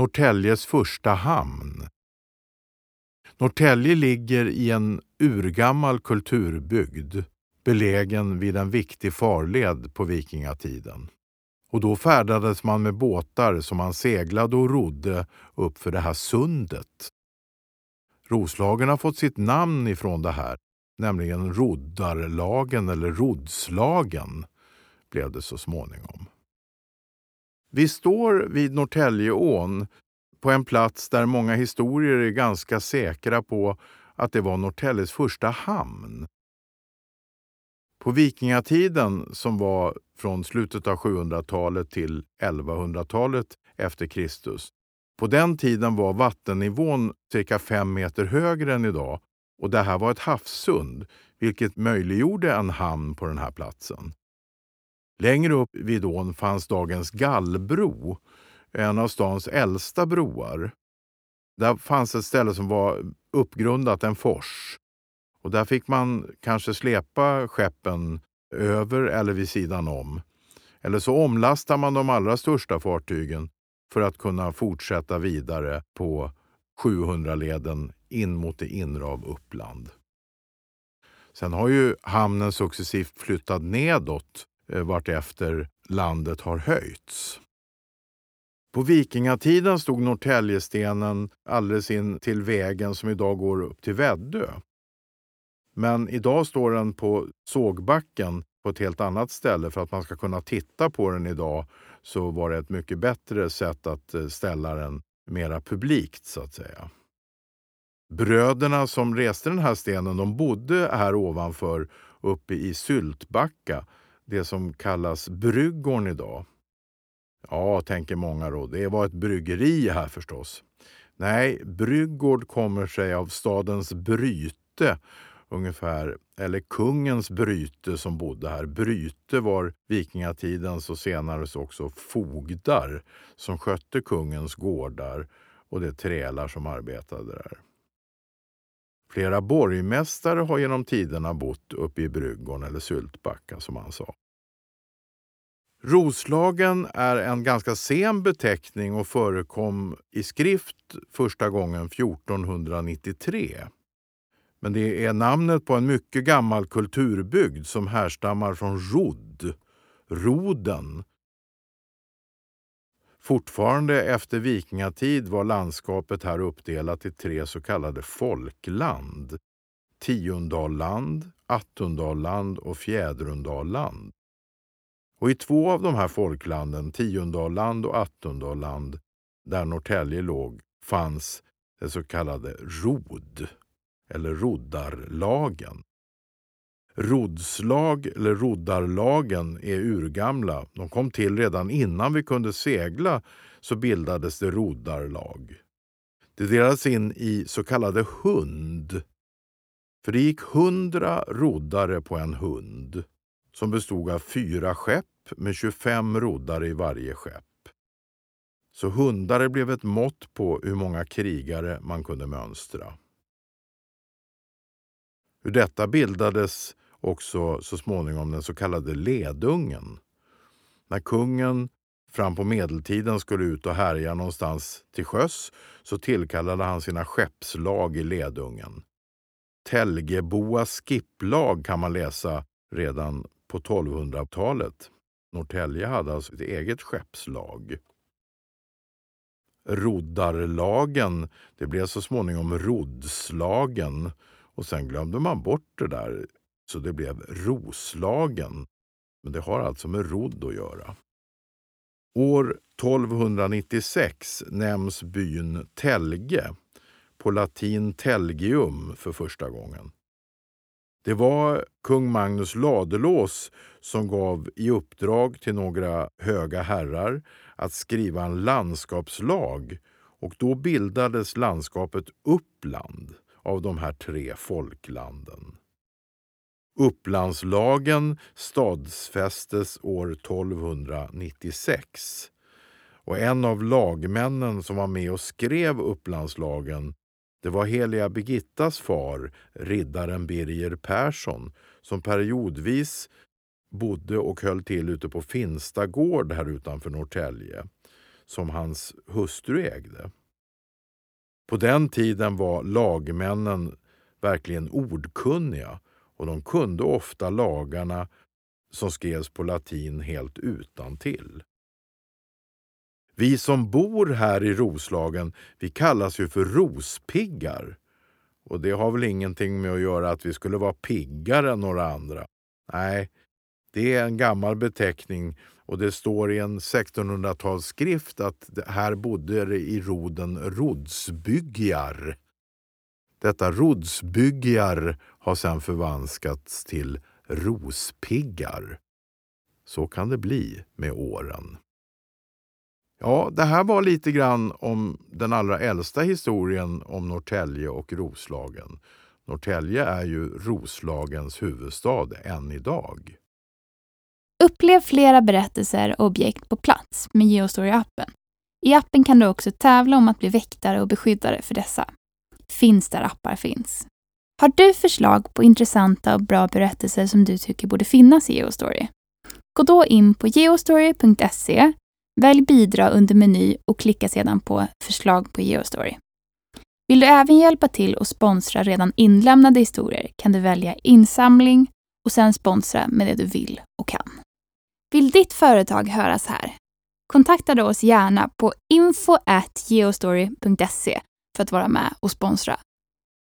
Norrtäljes första hamn. Norrtälje ligger i en urgammal kulturbygd, belägen vid en viktig farled på vikingatiden. Och då färdades man med båtar som man seglade och rodde upp för det här sundet. Roslagen har fått sitt namn ifrån det här, nämligen roddarlagen eller rodslagen blev det så småningom. Vi står vid Norrtäljeån på en plats där många historier är ganska säkra på att det var Norrtäljes första hamn. På vikingatiden, som var från slutet av 700-talet till 1100-talet efter Kristus, på den tiden var vattennivån cirka 5 meter högre än idag, och det här var ett havssund, vilket möjliggjorde en hamn på den här platsen. Längre upp vid ån fanns dagens gallbro, en av stans äldsta broar. Där fanns ett ställe som var uppgrundat, en fors. Och där fick man kanske släpa skeppen över eller vid sidan om. Eller så omlastar man de allra största fartygen för att kunna fortsätta vidare på 700-leden in mot det inre av Uppland. Sen har ju hamnen successivt flyttat nedåt vartefter landet har höjts. På vikingatiden stod Norrtäljestenen alldeles in till vägen som idag går upp till Väddö. Men idag står den på sågbacken på ett helt annat ställe. För att man ska kunna titta på den idag så var det ett mycket bättre sätt att ställa den mera publikt, så att säga. Bröderna som reste den här stenen, de bodde här ovanför uppe i Syltbacka, det som kallas bryggorn idag. Ja, tänker många då, det var ett bryggeri här förstås. Nej, bryggård kommer sig av stadens bryte ungefär, eller kungens bryte som bodde här. Bryte var vikingatidens och senare också fogdar som skötte kungens gårdar och de trälar som arbetade där. Flera borgmästare har genom tiderna bott uppe i bryggorn eller Syltbacka som han sa. Roslagen är en ganska sen beteckning och förekom i skrift första gången 1493. Men det är namnet på en mycket gammal kulturbygd som härstammar från roden. Fortfarande efter vikingatid var landskapet här uppdelat i 3 så kallade folkland. Tiundaland, Attundaland och Fjädrundaland. Och i 2 av de här folklanden, Tiundaland och Attundaland, där Norrtälje låg, fanns det så kallade rod, eller roddarlagen. Rodslag eller roddarlagen är urgamla. De kom till redan innan vi kunde segla, så bildades det roddarlag. Det delades in i så kallade hund. För det gick 100 roddare på en hund, som bestod av 4 skepp med 25 roddare i varje skepp. Så hundare blev ett mått på hur många krigare man kunde mönstra. Ur detta bildades också så småningom den så kallade ledungen. När kungen fram på medeltiden skulle ut och härja någonstans till sjöss så tillkallade han sina skeppslag i ledungen. Telgeboas skipplag kan man läsa redan på 1200-talet. Norrtälje hade alltså ett eget skeppslag. Roddarlagen, det blev så småningom rodslagen. Och sen glömde man bort det där, så det blev Roslagen. Men det har alltså med rodd att göra. År 1296 nämns byn Telge, på latin Telgium, för första gången. Det var kung Magnus Ladulås som gav i uppdrag till några höga herrar att skriva en landskapslag. Och då bildades landskapet Uppland av de här 3 folklanden. Upplandslagen stadsfästes år 1296. Och en av lagmännen som var med och skrev Upplandslagen, det var heliga Birgittas far, riddaren Birger Persson, som periodvis bodde och höll till ute på Finsta gård här utanför Norrtälje. som hans hustru ägde. På den tiden var lagmännen verkligen ordkunniga och de kunde ofta lagarna som skrevs på latin helt utantill. Vi som bor här i Roslagen, vi kallas ju för rospiggar. Och det har väl ingenting med att göra att vi skulle vara piggare än några andra. Nej, det är en gammal beteckning och det står i en 1600-talsskrift att här bodde det i roden rodsbyggjar. Detta rodsbyggjar har sedan förvanskats till rospiggar. Så kan det bli med åren. Ja, det här var lite grann om den allra äldsta historien om Norrtälje och Roslagen. Norrtälje är ju Roslagens huvudstad än idag. Upplev flera berättelser och objekt på plats med GeoStory-appen. I appen kan du också tävla om att bli väktare och beskyddare för dessa. Finns där appar finns. Har du förslag på intressanta och bra berättelser som du tycker borde finnas i GeoStory? Gå då in på geostory.se. Välj bidra under meny och klicka sedan på förslag på GeoStory. Vill du även hjälpa till och sponsra redan inlämnade historier kan du välja insamling och sedan sponsra med det du vill och kan. Vill ditt företag höras här? Kontakta då oss gärna på info@geostory.se för att vara med och sponsra